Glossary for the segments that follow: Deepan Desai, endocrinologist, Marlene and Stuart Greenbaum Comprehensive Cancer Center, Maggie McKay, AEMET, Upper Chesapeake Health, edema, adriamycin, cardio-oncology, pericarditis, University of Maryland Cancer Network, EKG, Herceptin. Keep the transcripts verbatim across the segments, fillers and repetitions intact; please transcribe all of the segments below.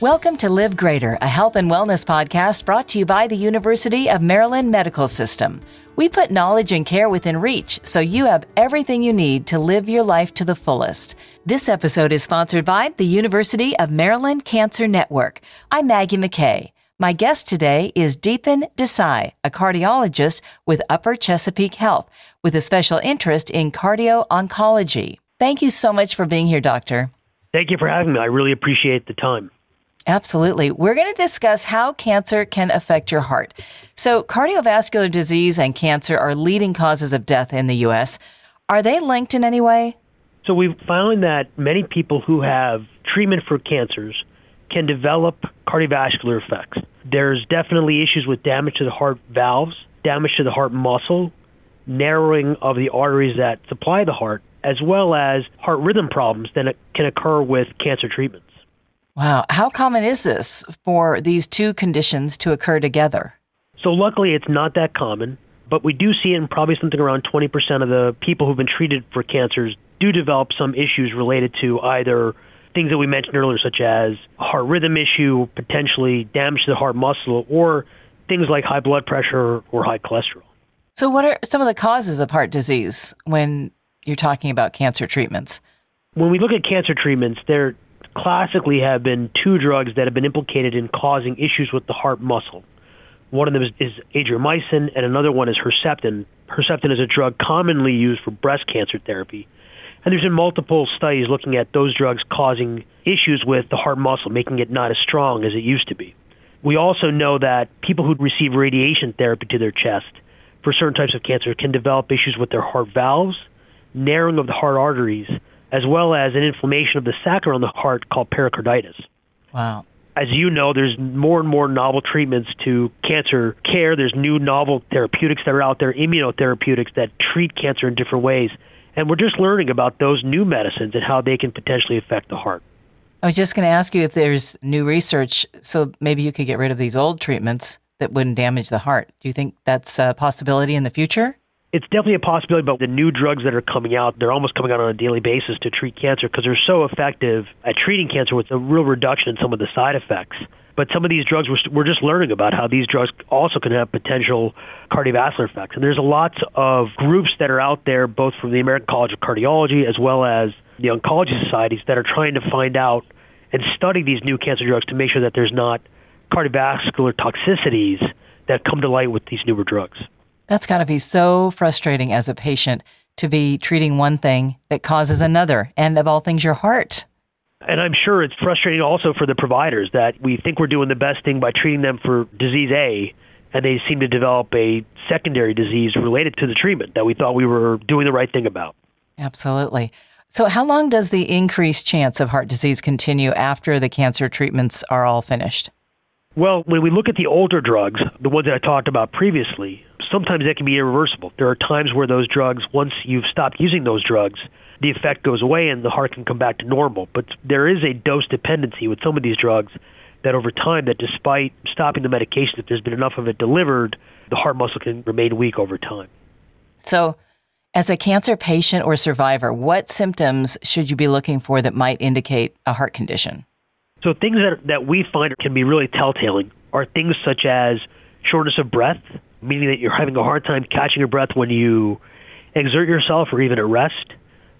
Welcome to Live Greater, a health and wellness podcast brought to you by the University of Maryland Medical System. We put knowledge and care within reach, so you have everything you need to live your life to the fullest. This episode is sponsored by the University of Maryland Cancer Network. I'm Maggie McKay. My guest today is Deepan Desai, a cardiologist with Upper Chesapeake Health, with a special interest in cardio-oncology. Thank you so much for being here, Doctor. Thank you for having me. I really appreciate the time. Absolutely. We're going to discuss how cancer can affect your heart. So cardiovascular disease and cancer are leading causes of death in the U S. Are they linked in any way? So we've found that many people who have treatment for cancers can develop cardiovascular effects. There's definitely issues with damage to the heart valves, damage to the heart muscle, narrowing of the arteries that supply the heart, as well as heart rhythm problems that can occur with cancer treatments. Wow. How common is this for these two conditions to occur together? So luckily, it's not that common, but we do see it in probably something around twenty percent of the people who've been treated for cancers do develop some issues related to either things that we mentioned earlier, such as heart rhythm issue, potentially damage to the heart muscle, or things like high blood pressure or high cholesterol. So what are some of the causes of heart disease when you're talking about cancer treatments? When we look at cancer treatments, there classically have been two drugs that have been implicated in causing issues with the heart muscle. One of them is, is adriamycin, and another one is Herceptin. Herceptin is a drug commonly used for breast cancer therapy. And there's been multiple studies looking at those drugs causing issues with the heart muscle, making it not as strong as it used to be. We also know that people who receive radiation therapy to their chest for certain types of cancer can develop issues with their heart valves, narrowing of the heart arteries, as well as an inflammation of the sac around the heart called pericarditis. Wow. As you know, there's more and more novel treatments to cancer care. There's new novel therapeutics that are out there, immunotherapeutics that treat cancer in different ways. And we're just learning about those new medicines and how they can potentially affect the heart. I was just going to ask you if there's new research, so maybe you could get rid of these old treatments that wouldn't damage the heart. Do you think that's a possibility in the future? It's definitely a possibility, but the new drugs that are coming out, they're almost coming out on a daily basis to treat cancer because they're so effective at treating cancer with a real reduction in some of the side effects. But some of these drugs, we're just learning about how these drugs also can have potential cardiovascular effects. And there's lots of groups that are out there, both from the American College of Cardiology as well as the oncology societies, that are trying to find out and study these new cancer drugs to make sure that there's not cardiovascular toxicities that come to light with these newer drugs. That's got to be so frustrating as a patient to be treating one thing that causes another, and of all things, your heart. And I'm sure it's frustrating also for the providers that we think we're doing the best thing by treating them for disease A, and they seem to develop a secondary disease related to the treatment that we thought we were doing the right thing about. Absolutely. So how long does the increased chance of heart disease continue after the cancer treatments are all finished? Well, when we look at the older drugs, the ones that I talked about previously, sometimes that can be irreversible. There are times where those drugs, once you've stopped using those drugs, the effect goes away and the heart can come back to normal. But there is a dose dependency with some of these drugs that over time, that despite stopping the medication, if there's been enough of it delivered, the heart muscle can remain weak over time. So as a cancer patient or survivor, what symptoms should you be looking for that might indicate a heart condition? So things that that we find can be really telltaling are things such as shortness of breath, meaning that you're having a hard time catching your breath when you exert yourself or even at rest.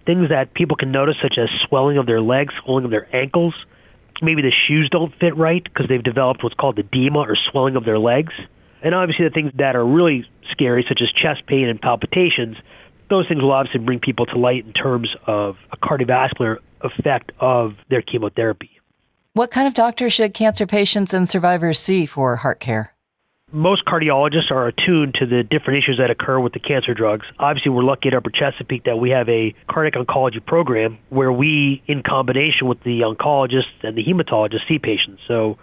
Things that people can notice, such as swelling of their legs, swelling of their ankles. Maybe the shoes don't fit right because they've developed what's called edema or swelling of their legs. And obviously the things that are really scary, such as chest pain and palpitations, those things will obviously bring people to light in terms of a cardiovascular effect of their chemotherapy. What kind of doctor should cancer patients and survivors see for heart care? Most cardiologists are attuned to the different issues that occur with the cancer drugs. Obviously, we're lucky at Upper Chesapeake that we have a cardiac oncology program where we, in combination with the oncologists and the hematologists, see patients. So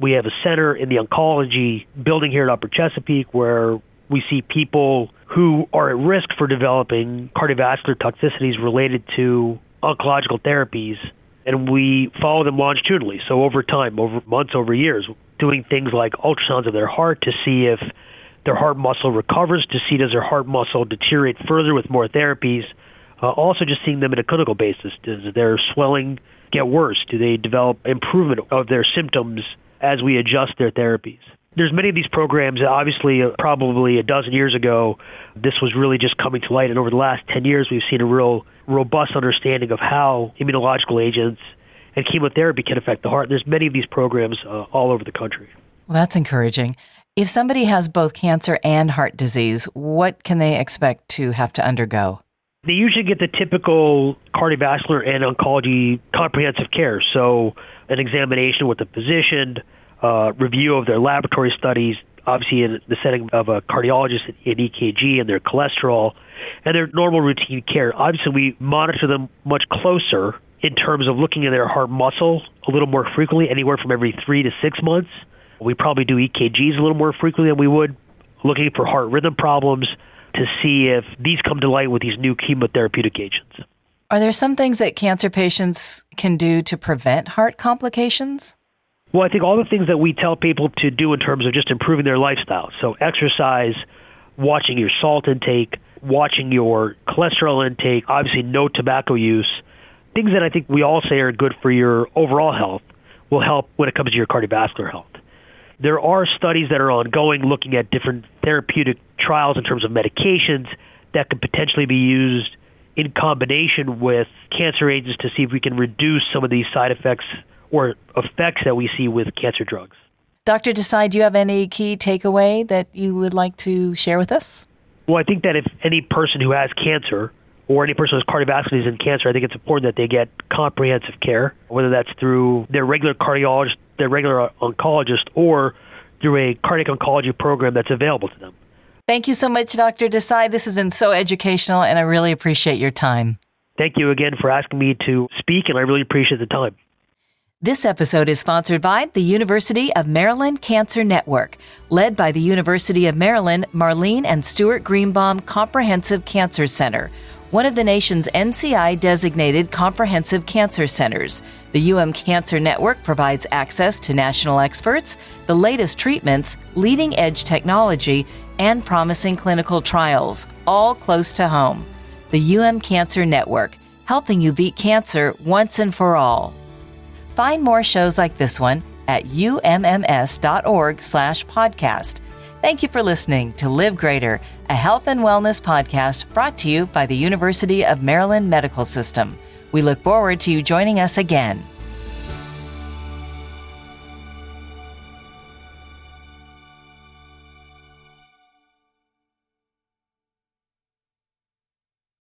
we have a center in the oncology building here at Upper Chesapeake where we see people who are at risk for developing cardiovascular toxicities related to oncological therapies, and we follow them longitudinally. So over time, over months, over years, doing things like ultrasounds of their heart to see if their heart muscle recovers, to see does their heart muscle deteriorate further with more therapies, Uh, also just seeing them on a clinical basis. Does their swelling get worse? Do they develop improvement of their symptoms as we adjust their therapies? There's many of these programs. Obviously, uh, probably a dozen years ago, this was really just coming to light. And over the last ten years, we've seen a real robust understanding of how immunological agents and chemotherapy can affect the heart. There's many of these programs uh, all over the country. Well, that's encouraging. If somebody has both cancer and heart disease, what can they expect to have to undergo? They usually get the typical cardiovascular and oncology comprehensive care. So an examination with a physician, uh, review of their laboratory studies, obviously in the setting of a cardiologist and E K G and their cholesterol, and their normal routine care. Obviously, we monitor them much closer in terms of looking at their heart muscle a little more frequently, anywhere from every three to six months. We probably do E K Gs a little more frequently than we would, looking for heart rhythm problems to see if these come to light with these new chemotherapeutic agents. Are there some things that cancer patients can do to prevent heart complications? Well, I think all the things that we tell people to do in terms of just improving their lifestyle. So exercise, watching your salt intake, watching your cholesterol intake, obviously no tobacco use. Things that I think we all say are good for your overall health will help when it comes to your cardiovascular health. There are studies that are ongoing looking at different therapeutic trials in terms of medications that could potentially be used in combination with cancer agents to see if we can reduce some of these side effects or effects that we see with cancer drugs. Doctor Desai, do you have any key takeaway that you would like to share with us? Well, I think that if any person who has cancer or any person who has cardiovascular disease and cancer, I think it's important that they get comprehensive care, whether that's through their regular cardiologist, their regular oncologist, or through a cardiac oncology program that's available to them. Thank you so much, Doctor Desai. This has been so educational, and I really appreciate your time. Thank you again for asking me to speak, and I really appreciate the time. This episode is sponsored by the University of Maryland Cancer Network, led by the University of Maryland Marlene and Stuart Greenbaum Comprehensive Cancer Center, one of the nation's N C I-designated comprehensive cancer centers. The U M Cancer Network provides access to national experts, the latest treatments, leading-edge technology, and promising clinical trials, all close to home. The U M Cancer Network, helping you beat cancer once and for all. Find more shows like this one at U M M S dot org slash podcast. Thank you for listening to Live Greater, a health and wellness podcast brought to you by the University of Maryland Medical System. We look forward to you joining us again.